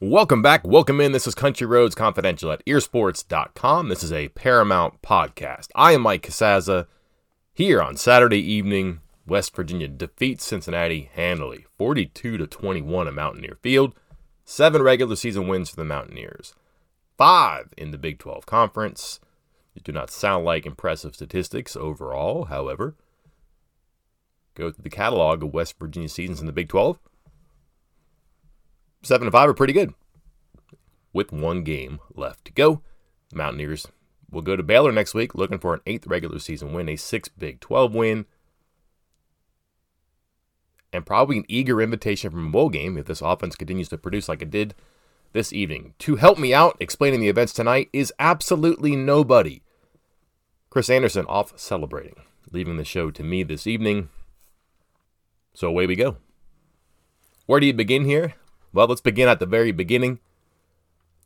Welcome back. Welcome in. This is Country Roads Confidential at earsports.com. This is a Paramount podcast. I am Mike Casazza. Here on Saturday evening, West Virginia defeats Cincinnati handily, 42-21 at Mountaineer Field. 7 regular season wins for the Mountaineers, 5 in the Big 12 Conference. These do not sound like impressive statistics overall, however. Go through the catalog of West Virginia seasons in the Big 12. 7-5 are pretty good. With one game left to go, the Mountaineers will go to Baylor next week, looking for an 8th regular season win, a 6th Big 12 win, and probably an eager invitation from a bowl game if this offense continues to produce like it did this evening. To help me out explaining the events tonight is absolutely nobody. Chris Anderson off celebrating, leaving the show to me this evening. So away we go. Where do you begin here? Well, let's begin at the very beginning.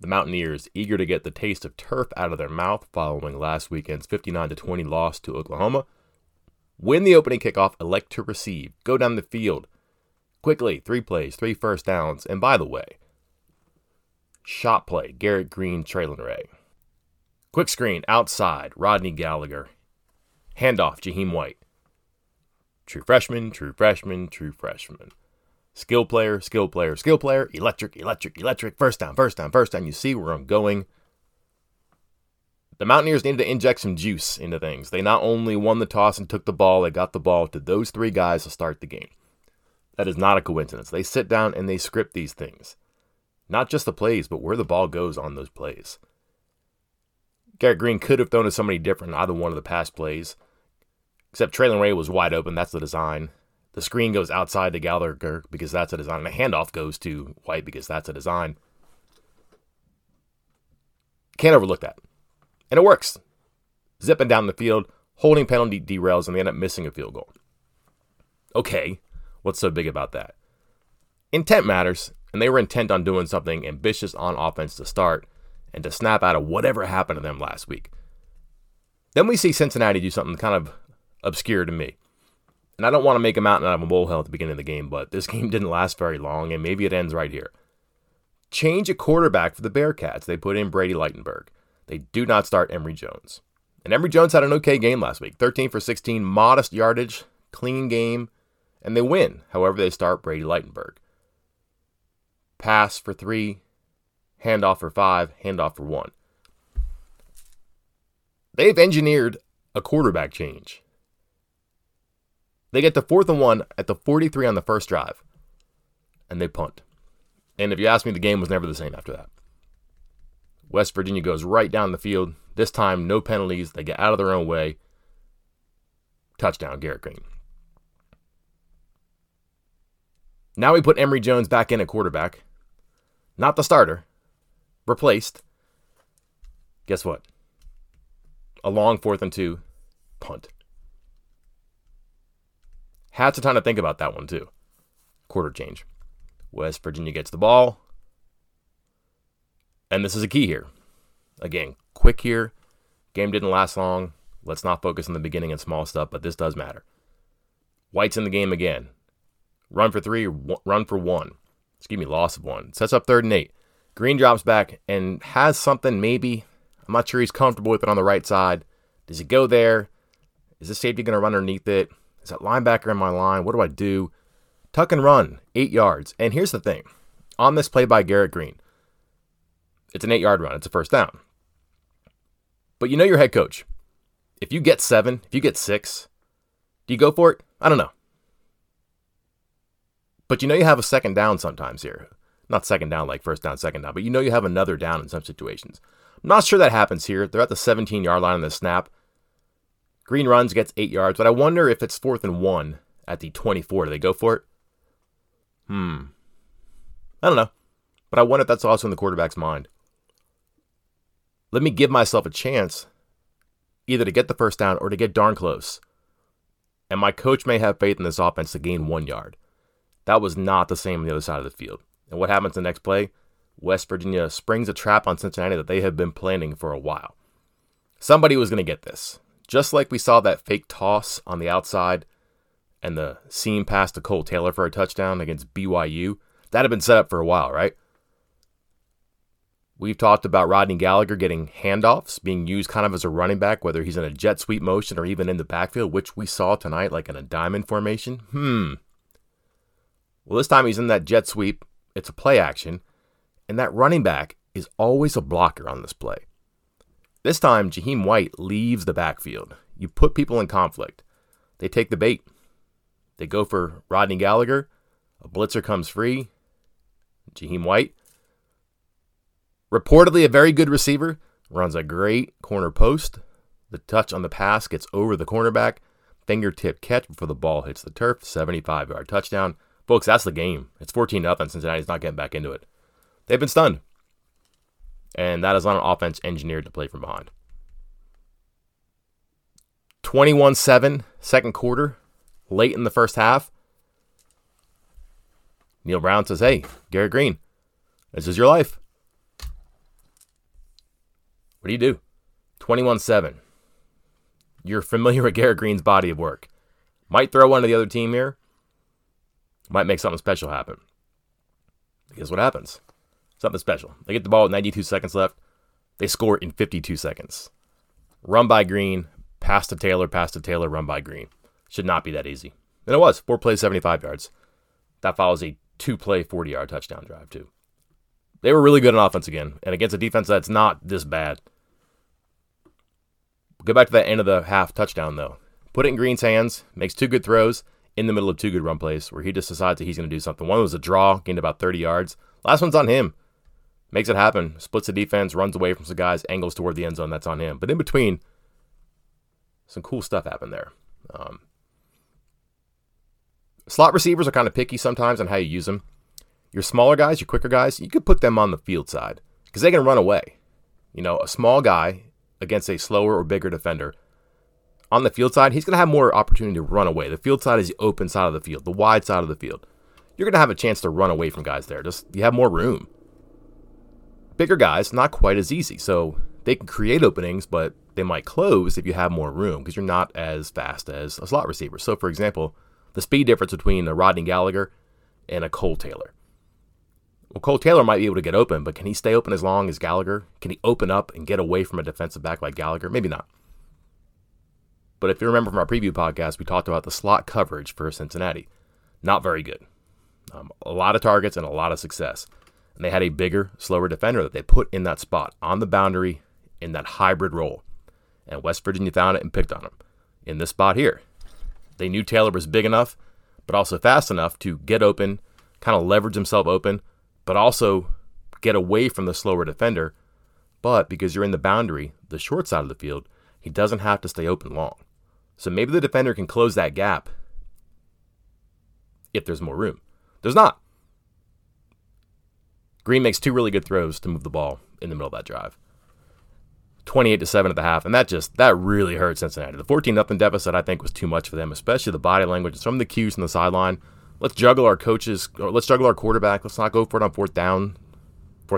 The Mountaineers, eager to get the taste of turf out of their mouth following last weekend's 59-20 loss to Oklahoma, win the opening kickoff, elect to receive, go down the field quickly, 3 plays, 3 first downs, and by the way, shot play, Garrett Greene, Traylon Ray. Quick screen, outside, Rodney Gallagher. Handoff, Jaheim White. True freshman. Skill player. Electric. First down. You see where I'm going. The Mountaineers needed to inject some juice into things. They not only won the toss and took the ball, they got the ball to those 3 guys to start the game. That is not a coincidence. They sit down and they script these things. Not just the plays, but where the ball goes on those plays. Garrett Greene could have thrown to somebody different, either one of the pass plays. Except Traylon Ray was wide open. That's the design. The screen goes outside to Gallagher because that's a design. And the handoff goes to White because that's a design. Can't overlook that. And it works. Zipping down the field, holding penalty derails, and they end up missing a field goal. Okay, what's so big about that? Intent matters, and they were intent on doing something ambitious on offense to start and to snap out of whatever happened to them last week. Then we see Cincinnati do something kind of obscure to me. And I don't want to make a mountain out of a molehill at the beginning of the game, but this game didn't last very long, and maybe it ends right here. Change a quarterback for the Bearcats. They put in Brady Lichtenberg. They do not start Emory Jones. And Emory Jones had an okay game last week. 13 for 16, modest yardage, clean game, and they win. However, they start Brady Lichtenberg. Pass for 3, handoff for 5, handoff for 1. They've engineered a quarterback change. They get the 4th and 1 at the 43 on the first drive, and they punt. And if you ask me, the game was never the same after that. West Virginia goes right down the field. This time, no penalties. They get out of their own way. Touchdown, Garrett Greene. Now we put Emory Jones back in at quarterback. Not the starter. Replaced. Guess what? A long 4th and 2. Punt. Hats a ton to think about that one, too. Quarter change. West Virginia gets the ball. And this is a key here. Again, quick here. Game didn't last long. Let's not focus on the beginning and small stuff, but this does matter. White's in the game again. Run for 1. Loss of 1. Sets up 3rd and 8. Greene drops back and has something, maybe. I'm not sure he's comfortable with it on the right side. Does he go there? Is the safety going to run underneath it? Is that linebacker in my line? What do I do? Tuck and run, 8 yards. And here's the thing. On this play by Garrett Greene, it's an 8-yard run. It's a first down. But you know your head coach. If you get 7, if you get 6, do you go for it? I don't know. But you know you have a second down sometimes here. Not second down like first down, second down. But you know you have another down in some situations. I'm not sure that happens here. They're at the 17-yard line on the snap. Greene runs, gets 8 yards, but I wonder if it's 4th and 1 at the 24. Do they go for it? I don't know. But I wonder if that's also in the quarterback's mind. Let me give myself a chance either to get the first down or to get darn close. And my coach may have faith in this offense to gain 1 yard. That was not the same on the other side of the field. And what happens the next play? West Virginia springs a trap on Cincinnati that they have been planning for a while. Somebody was going to get this. Just like we saw that fake toss on the outside and the seam pass to Cole Taylor for a touchdown against BYU. That had been set up for a while, right? We've talked about Rodney Gallagher getting handoffs, being used kind of as a running back, whether he's in a jet sweep motion or even in the backfield, which we saw tonight, like in a diamond formation. Well, this time he's in that jet sweep. It's a play action. And that running back is always a blocker on this play. This time, Jaheim White leaves the backfield. You put people in conflict. They take the bait. They go for Rodney Gallagher. A blitzer comes free. Jaheim White, reportedly a very good receiver, runs a great corner post. The touch on the pass gets over the cornerback. Fingertip catch before the ball hits the turf. 75-yard touchdown. Folks, that's the game. It's 14-0. Cincinnati's not getting back into it. They've been stunned. And that is on an offense engineered to play from behind. 21-7, second quarter, late in the first half. Neil Brown says, hey, Garrett Greene, this is your life. What do you do? 21-7. You're familiar with Garrett Greene's body of work. Might throw one to the other team here. Might make something special happen. Guess what happens? Something special. They get the ball with 92 seconds left. They score in 52 seconds. Run by Greene. Pass to Taylor, run by Greene. Should not be that easy. And it was. 4 plays, 75 yards. That follows a 2-play, 40-yard touchdown drive, too. They were really good on offense again, and against a defense that's not this bad. We'll go back to that end of the half touchdown, though. Put it in Greene's hands, makes 2 good throws in the middle of 2 good run plays where he just decides that he's going to do something. One was a draw, gained about 30 yards. Last one's on him. Makes it happen, splits the defense, runs away from some guys, angles toward the end zone. That's on him. But in between, some cool stuff happened there. Slot receivers are kind of picky sometimes on how you use them. Your smaller guys, your quicker guys, you could put them on the field side because they can run away. You know, a small guy against a slower or bigger defender on the field side, he's going to have more opportunity to run away. The field side is the open side of the field, the wide side of the field. You're going to have a chance to run away from guys there. Just you have more room. Bigger guys, not quite as easy. So they can create openings, but they might close if you have more room because you're not as fast as a slot receiver. So, for example, the speed difference between a Rodney Gallagher and a Cole Taylor. Well, Cole Taylor might be able to get open, but can he stay open as long as Gallagher? Can he open up and get away from a defensive back like Gallagher? Maybe not. But if you remember from our preview podcast, we talked about the slot coverage for Cincinnati. Not very good. A lot of targets and a lot of success. And they had a bigger, slower defender that they put in that spot, on the boundary, in that hybrid role. And West Virginia found it and picked on him. In this spot here. They knew Taylor was big enough, but also fast enough to get open, kind of leverage himself open, but also get away from the slower defender. But because you're in the boundary, the short side of the field, he doesn't have to stay open long. So maybe the defender can close that gap if there's more room. There's not. Greene makes 2 really good throws to move the ball in the middle of that drive. 28-7 at the half, and that really hurt Cincinnati. The 14-0 deficit, I think, was too much for them, especially the body language. It's from the cues on the sideline. Let's juggle our coaches, or let's juggle our quarterback. Let's not go for it on fourth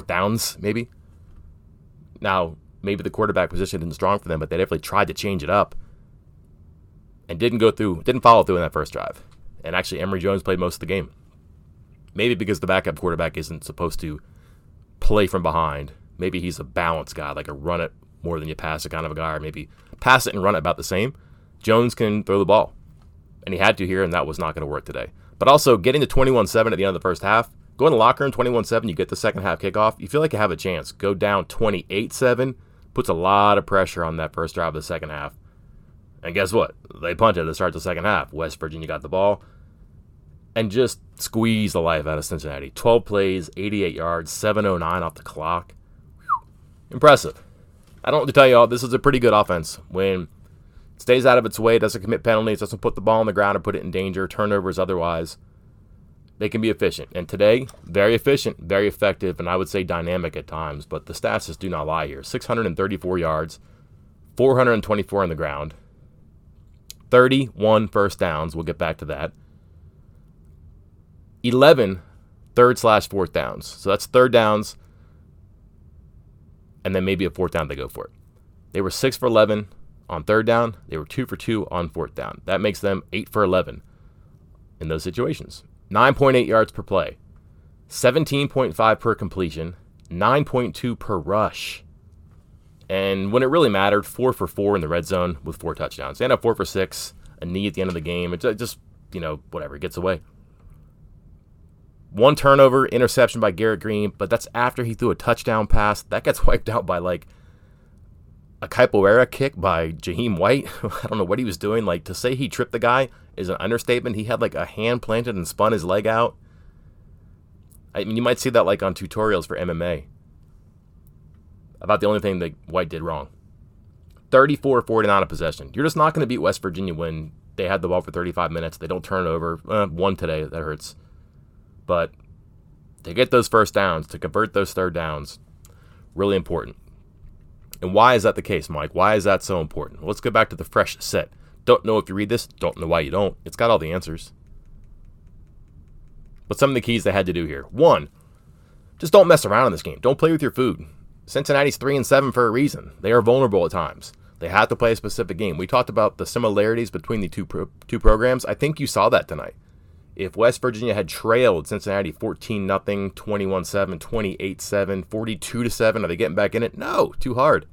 downs, maybe. Now, maybe the quarterback position isn't strong for them, but they definitely tried to change it up and didn't follow through in that first drive. And actually, Emory Jones played most of the game. Maybe because the backup quarterback isn't supposed to play from behind. Maybe he's a balance guy, like a run it more than you pass it kind of a guy, or maybe pass it and run it about the same. Jones can throw the ball, and he had to here, and that was not going to work today. But also, getting to 21-7 at the end of the first half, go in the locker room 21-7, you get the second half kickoff, you feel like you have a chance. Go down 28-7, puts a lot of pressure on that first drive of the second half. And guess what? They punted to start the second half. West Virginia got the ball and just squeezed the life out of Cincinnati. 12 plays, 88 yards, 7:09 off the clock. Impressive. I don't have to tell you all, this is a pretty good offense when it stays out of its way, doesn't commit penalties, doesn't put the ball on the ground and put it in danger, turnovers otherwise. they can be efficient. And today, very efficient, very effective, and I would say dynamic at times, but the stats just do not lie here. 634 yards, 424 on the ground, 31 first downs. We'll get back to that. 11 third/fourth downs. So that's third downs, and then maybe a fourth down they go for it. They were 6 for 11 on third down. They were 2 for 2 on fourth down. That makes them 8 for 11 in those situations. 9.8 yards per play, 17.5 per completion, 9.2 per rush. And when it really mattered, 4 for 4 in the red zone with 4 touchdowns. They end up 4 for 6, a knee at the end of the game. It just, whatever, it gets away. 1 turnover, interception by Garrett Greene, but that's after he threw a touchdown pass. That gets wiped out by, a capoeira kick by Jaheim White. I don't know what he was doing. To say he tripped the guy is an understatement. He had, a hand planted and spun his leg out. I mean, you might see that, on tutorials for MMA. About the only thing that White did wrong. 34-49 a possession. You're just not going to beat West Virginia when they had the ball for 35 minutes. They don't turn it over. One today. That hurts. But to get those first downs, to convert those third downs, really important. And why is that the case, Mike? Why is that so important? Well, let's go back to the fresh set. Don't know if you read this. Don't know why you don't. It's got all the answers. But some of the keys they had to do here. 1, just don't mess around in this game. Don't play with your food. Cincinnati's 3-7 for a reason. They are vulnerable at times. They have to play a specific game. We talked about the similarities between the two programs. I think you saw that tonight. If West Virginia had trailed Cincinnati 14-0, 21-7, 28-7, 42-7, are they getting back in it? No, too hard.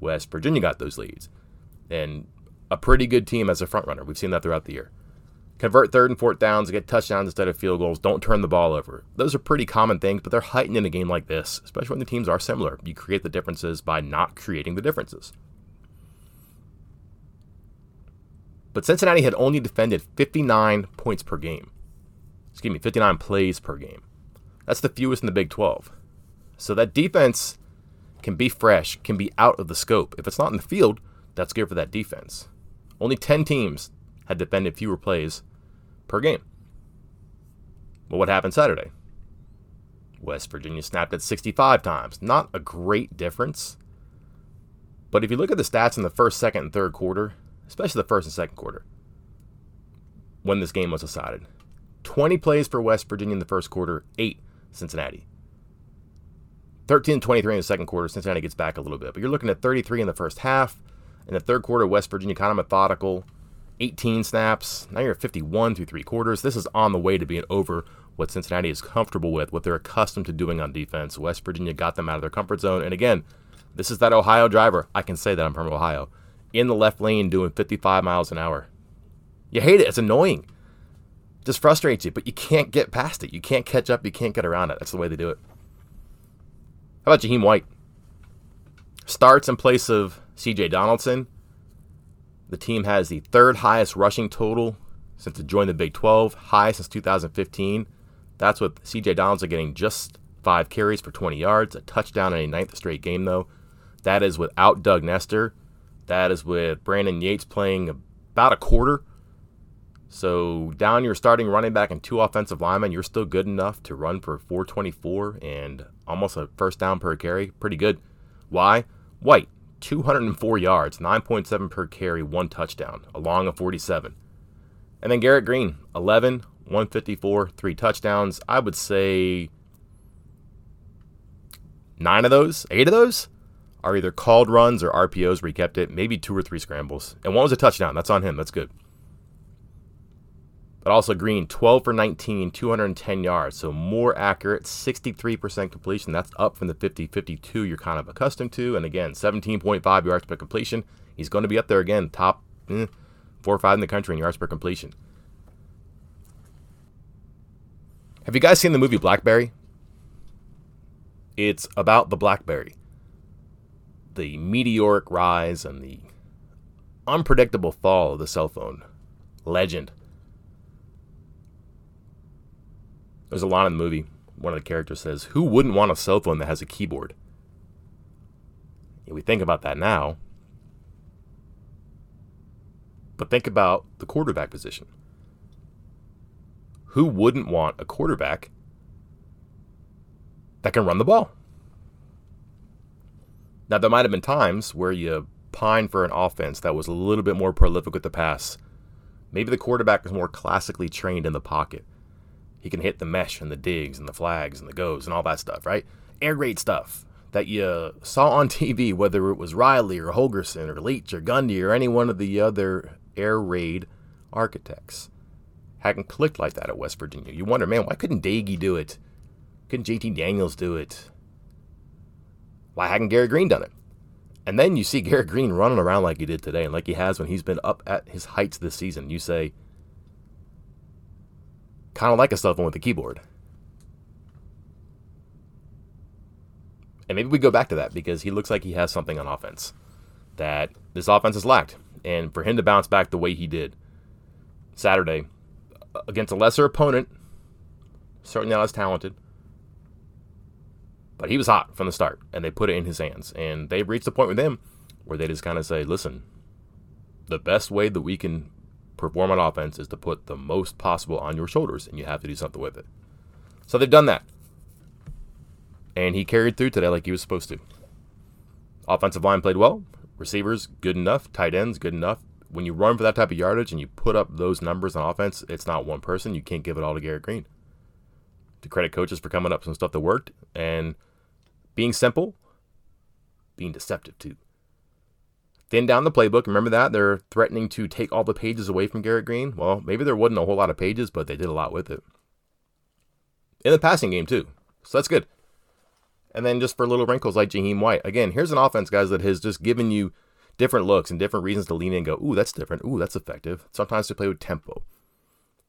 West Virginia got those leads. And a pretty good team as a frontrunner. We've seen that throughout the year. Convert third and fourth downs, get touchdowns instead of field goals. Don't turn the ball over. Those are pretty common things, but they're heightened in a game like this, especially when the teams are similar. You create the differences by not creating the differences. But Cincinnati had only defended 59 points per game. 59 plays per game. That's the fewest in the Big 12. So that defense can be fresh, can be out of the scope. If it's not in the field, that's good for that defense. Only 10 teams had defended fewer plays per game. Well, what happened Saturday? West Virginia snapped it 65 times. Not a great difference. But if you look at the stats in the first, second, and third quarter, especially the first and second quarter, when this game was decided. 20 plays for West Virginia in the first quarter, 8 Cincinnati. 13-23 in the second quarter, Cincinnati gets back a little bit. But you're looking at 33 in the first half. In the third quarter, West Virginia kind of methodical, 18 snaps. Now you're at 51 through three quarters. This is on the way to being over what Cincinnati is comfortable with, what they're accustomed to doing on defense. West Virginia got them out of their comfort zone. And again, this is that Ohio driver. I can say that I'm from Ohio. In the left lane doing 55 miles an hour. You hate it. It's annoying. It just frustrates you, but you can't get past it. You can't catch up. You can't get around it. That's the way they do it. How about Jaheim White? Starts in place of CJ Donaldson. The team has the third highest rushing total since it joined the Big 12, high since 2015. That's with CJ Donaldson getting just 5 carries for 20 yards, a touchdown in a 9th straight game, though. That is without Doug Nester. That is with Brandon Yates playing about a quarter. So down your starting running back and 2 offensive linemen, you're still good enough to run for 424 and almost a first down per carry. Pretty good. Why? White, 204 yards, 9.7 per carry, 1 touchdown, along a 47. And then Garrett Greene, 11, 154, 3 touchdowns. I would say 9 of those, 8 of those are either called runs or RPOs where he kept it, maybe 2 or 3 scrambles. And 1 was a touchdown. That's on him. That's good. But also Greene, 12 for 19, 210 yards. So more accurate, 63% completion. That's up from the 50-52 you're kind of accustomed to. And again, 17.5 yards per completion. He's going to be up there again, top 4 or 5 in the country in yards per completion. Have you guys seen the movie Blackberry? It's about the Blackberry. The meteoric rise and the unpredictable fall of the cell phone. Legend. There's a line in the movie. One of the characters says, "Who wouldn't want a cell phone that has a keyboard?" And we think about that now. But think about the quarterback position. who wouldn't want a quarterback that can run the ball? Now, there might have been times where you pine for an offense that was a little bit more prolific with the pass. Maybe the quarterback is more classically trained in the pocket. He can hit the mesh and the digs and the flags and the goes and all that stuff, right? Air raid stuff that you saw on TV, whether it was Riley or Holgorsen or Leach or Gundy or any one of the other air raid architects. Hadn't clicked like that at West Virginia. You wonder, man, why couldn't Daigie do it? Couldn't JT Daniels do it? Why hadn't Garrett Greene done it? And then you see Garrett Greene running around like he did today and like he has when he's been up at his heights this season. You say, kind of like a cell phone with a keyboard. And maybe we go back to that because he looks like he has something on offense that this offense has lacked. And for him to bounce back the way he did Saturday against a lesser opponent, certainly not as talented, but he was hot from the start, and they put it in his hands. And they've reached the point with him where they just kind of say, listen, the best way that we can perform on offense is to put the most possible on your shoulders, and you have to do something with it. So they've done that. And he carried through today like he was supposed to. Offensive line played well. Receivers, good enough. Tight ends, good enough. When you run for that type of yardage and you put up those numbers on offense, it's not one person. You can't give it all to Garrett Greene. To credit coaches for coming up with some stuff that worked. And being simple, being deceptive too. Thin down the playbook. Remember that? They're threatening to take all the pages away from Garrett Greene. Well, maybe there wasn't a whole lot of pages, but they did a lot with it. In the passing game too. So that's good. And then just for little wrinkles like Jaheim White. Again, here's an offense, guys, that has just given you different looks and different reasons to lean in and go, ooh, that's different. Ooh, that's effective. Sometimes they play with tempo.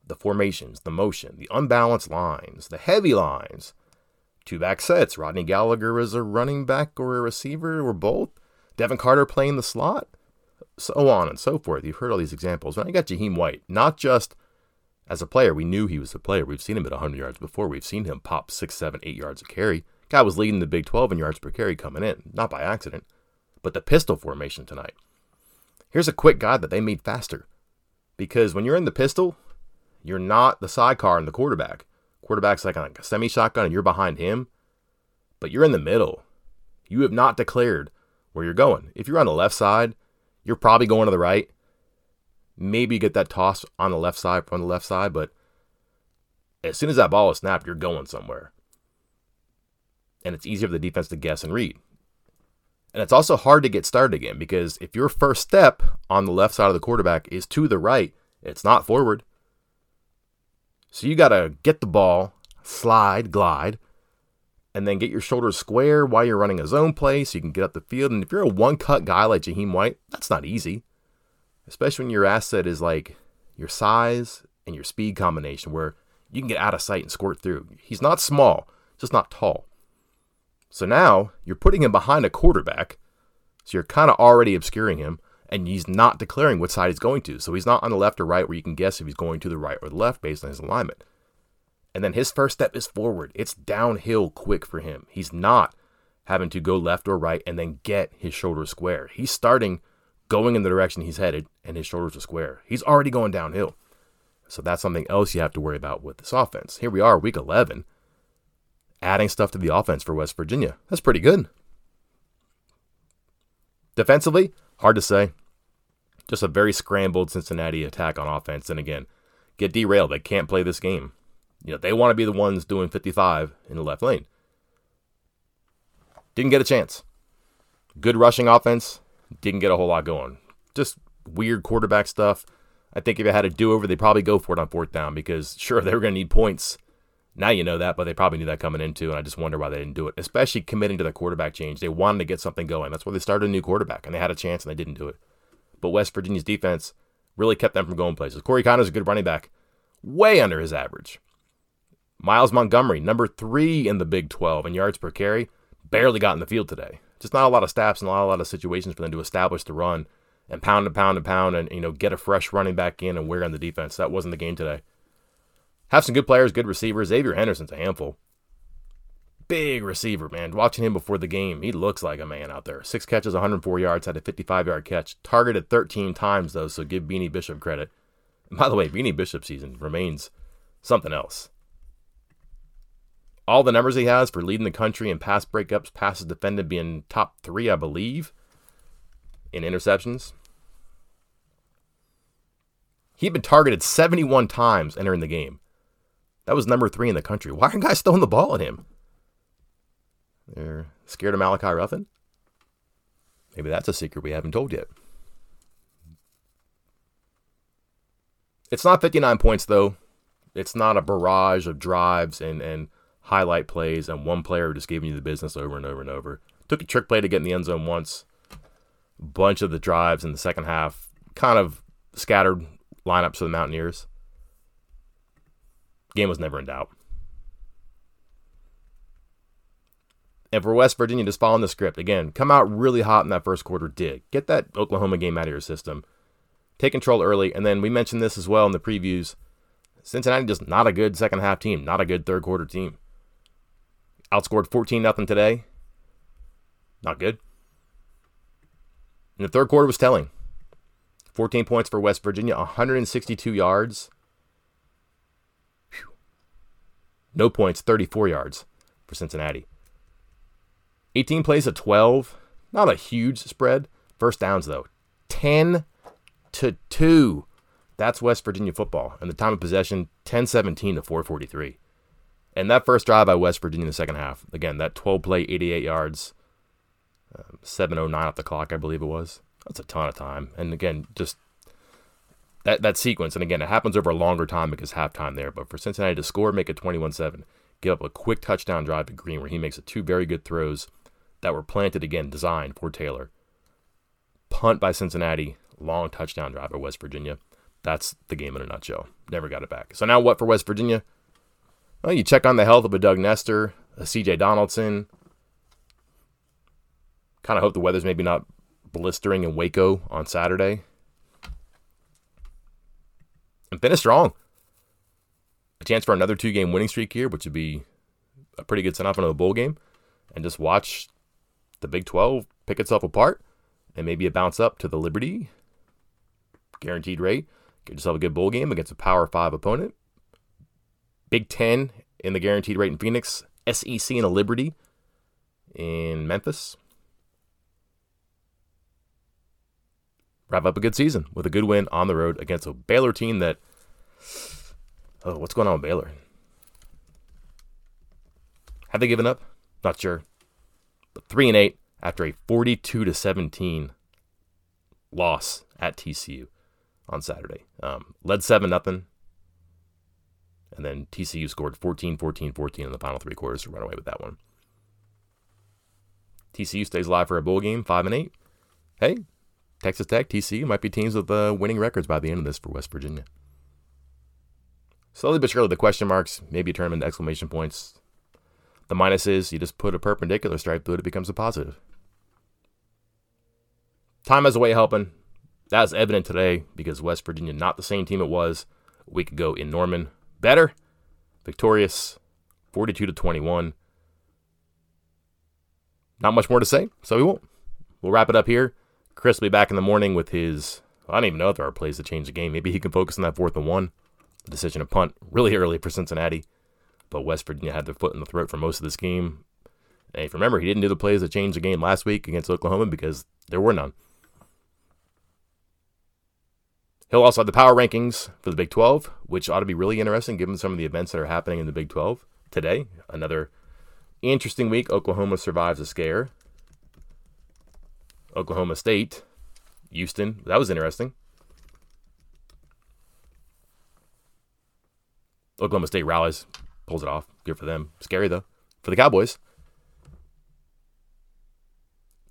The formations, the motion, the unbalanced lines, the heavy lines. Two back sets. Rodney Gallagher is a running back or a receiver or both. Devin Carter playing the slot. So on and so forth. You've heard all these examples. When I got Jaheim White, not just as a player. We knew he was a player. We've seen him at 100 yards before. We've seen him pop 6, 7, 8 yards a carry. Guy was leading the Big 12 in yards per carry coming in. Not by accident. But the pistol formation tonight. Here's a quick guy that they made faster. Because when you're in the pistol, you're not the sidecar and the quarterback. Quarterback's like a semi-shotgun and you're behind him. But you're in the middle. You have not declared where you're going. If you're on the left side, you're probably going to the right. Maybe you get that toss on the left side, from the left side. But as soon as that ball is snapped, you're going somewhere. And it's easier for the defense to guess and read. And it's also hard to get started again because if your first step on the left side of the quarterback is to the right, it's not forward. So you got to get the ball, slide, glide, and then get your shoulders square while you're running a zone play so you can get up the field. And if you're a one-cut guy like Jaheim White, that's not easy, especially when your asset is like your size and your speed combination where you can get out of sight and squirt through. He's not small, just not tall. So now you're putting him behind a quarterback, so you're kind of already obscuring him, and he's not declaring what side he's going to. So he's not on the left or right where you can guess if he's going to the right or the left based on his alignment. And then his first step is forward. It's downhill quick for him. He's not having to go left or right and then get his shoulders square. He's starting going in the direction he's headed, and his shoulders are square. He's already going downhill. So that's something else you have to worry about with this offense. Here we are, week 11. Adding stuff to the offense for West Virginia. That's pretty good. Defensively, hard to say. Just a very scrambled Cincinnati attack on offense. And again, get derailed. They can't play this game. You know, they want to be the ones doing 55 in the left lane. Didn't get a chance. Good rushing offense. Didn't get a whole lot going. Just weird quarterback stuff. I think if it had a do-over, they'd probably go for it on fourth down because, sure, they were going to need points. Now you know that, but they probably knew that coming into, and I just wonder why they didn't do it, especially committing to the quarterback change. They wanted to get something going. That's why they started a new quarterback, and they had a chance, and they didn't do it. But West Virginia's defense really kept them from going places. Corey Connor's a good running back, way under his average. Miles Montgomery, number 3 in the Big 12 in yards per carry, barely got in the field today. Just not a lot of snaps and a lot of situations for them to establish the run and pound and pound and pound and, you know, get a fresh running back in and wear on the defense. That wasn't the game today. Have some good players, good receivers. Xavier Henderson's a handful. Big receiver, man. Watching him before the game, he looks like a man out there. 6 catches, 104 yards, had a 55-yard catch. Targeted 13 times, though, so give Beanie Bishop credit. And by the way, Beanie Bishop's season remains something else. All the numbers he has for leading the country in pass breakups, passes defended, being top three, I believe, in interceptions. He'd been targeted 71 times entering the game. That was number 3 in the country. Why are guys throwing the ball at him? They're scared of Malachi Ruffin? Maybe that's a secret we haven't told yet. It's not 59 points, though. It's not a barrage of drives and highlight plays and one player just giving you the business over and over and over. Took a trick play to get in the end zone once. Bunch of the drives in the second half kind of scattered lineups for the Mountaineers. Game was never in doubt. And for West Virginia, just following the script, again, come out really hot in that first quarter, did. Get that Oklahoma game out of your system. Take control early, and then we mentioned this as well in the previews. Cincinnati just not a good second half team, not a good third quarter team. Outscored 14-0 today. Not good. And the third quarter was telling. 14 points for West Virginia, 162 yards. Whew. No points, 34 yards for Cincinnati. 18 plays of 12. Not a huge spread. First downs, though. 10-2. That's West Virginia football. And the time of possession, 10-17 to 4:43. And that first drive by West Virginia in the second half. Again, that 12-play, 88 yards. 7:09 off the clock, I believe it was. That's a ton of time. And again, just that sequence. And again, it happens over a longer time because halftime there. But for Cincinnati to score, make it 21-7. Give up a quick touchdown drive to Greene where he makes two very good throws that were planted, again, designed for Taylor. Punt by Cincinnati. Long touchdown drive by West Virginia. That's the game in a nutshell. Never got it back. So now what for West Virginia? Well, you check on the health of a Doug Nester, a CJ Donaldson. Kind of hope the weather's maybe not blistering in Waco on Saturday. And finish strong. A chance for another two-game winning streak here, which would be a pretty good sign-off into the bowl game. And just watch the Big 12 pick itself apart. And maybe a bounce up to the Liberty. Guaranteed rate. Get yourself a good bowl game against a Power 5 opponent. Big 10 in the guaranteed rate in Phoenix. SEC in the Liberty in Memphis. Wrap up a good season with a good win on the road against a Baylor team that... Oh, what's going on with Baylor? Have they given up? Not sure. But 3-8 after a 42-17 loss at TCU on Saturday. Led 7-0. And then TCU scored 14-14-14 in the final three quarters to run away with that one. TCU stays live for a bowl game, 5-8. Hey, Texas Tech, TCU might be teams with winning records by the end of this for West Virginia. Slowly but surely, the question marks maybe turn them into exclamation points. The minus is you just put a perpendicular stripe through it, it becomes a positive. Time has a way of helping. That is evident today because West Virginia, not the same team it was a week ago in Norman. Better, victorious, 42-21. Not much more to say, so we won't. We'll wrap it up here. Chris will be back in the morning with his, I don't even know if there are plays to change the game. Maybe he can focus on that 4th and 1. The decision to punt really early for Cincinnati. But West Virginia had their foot in the throat for most of this game. And if you remember, he didn't do the plays that changed the game last week against Oklahoma because there were none. He'll also have the power rankings for the Big 12, which ought to be really interesting given some of the events that are happening in the Big 12 today. Another interesting week. Oklahoma survives a scare. Oklahoma State, Houston. That was interesting. Oklahoma State rallies, pulls it off. Good for them. Scary, though, for the Cowboys.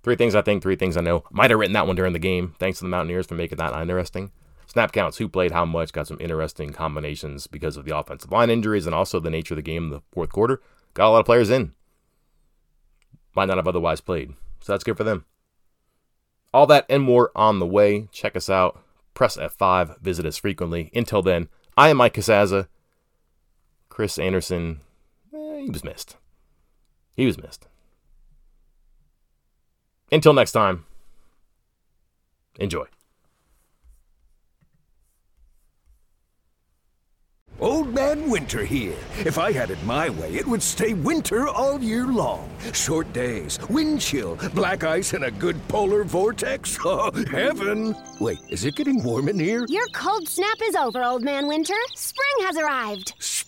Three things I think, three things I know. Might have written that one during the game. Thanks to the Mountaineers for making that interesting. Snap counts, who played how much, got some interesting combinations because of the offensive line injuries and also the nature of the game in the fourth quarter. Got a lot of players in. Might not have otherwise played. So that's good for them. All that and more on the way. Check us out. Press F5. Visit us frequently. Until then, I am Mike Casazza. Chris Anderson, he was missed. He was missed. Until next time, enjoy. Old Man Winter here. If I had it my way, it would stay winter all year long. Short days, wind chill, black ice, and a good polar vortex. Oh, heaven. Wait, is it getting warm in here? Your cold snap is over, Old Man Winter. Spring has arrived.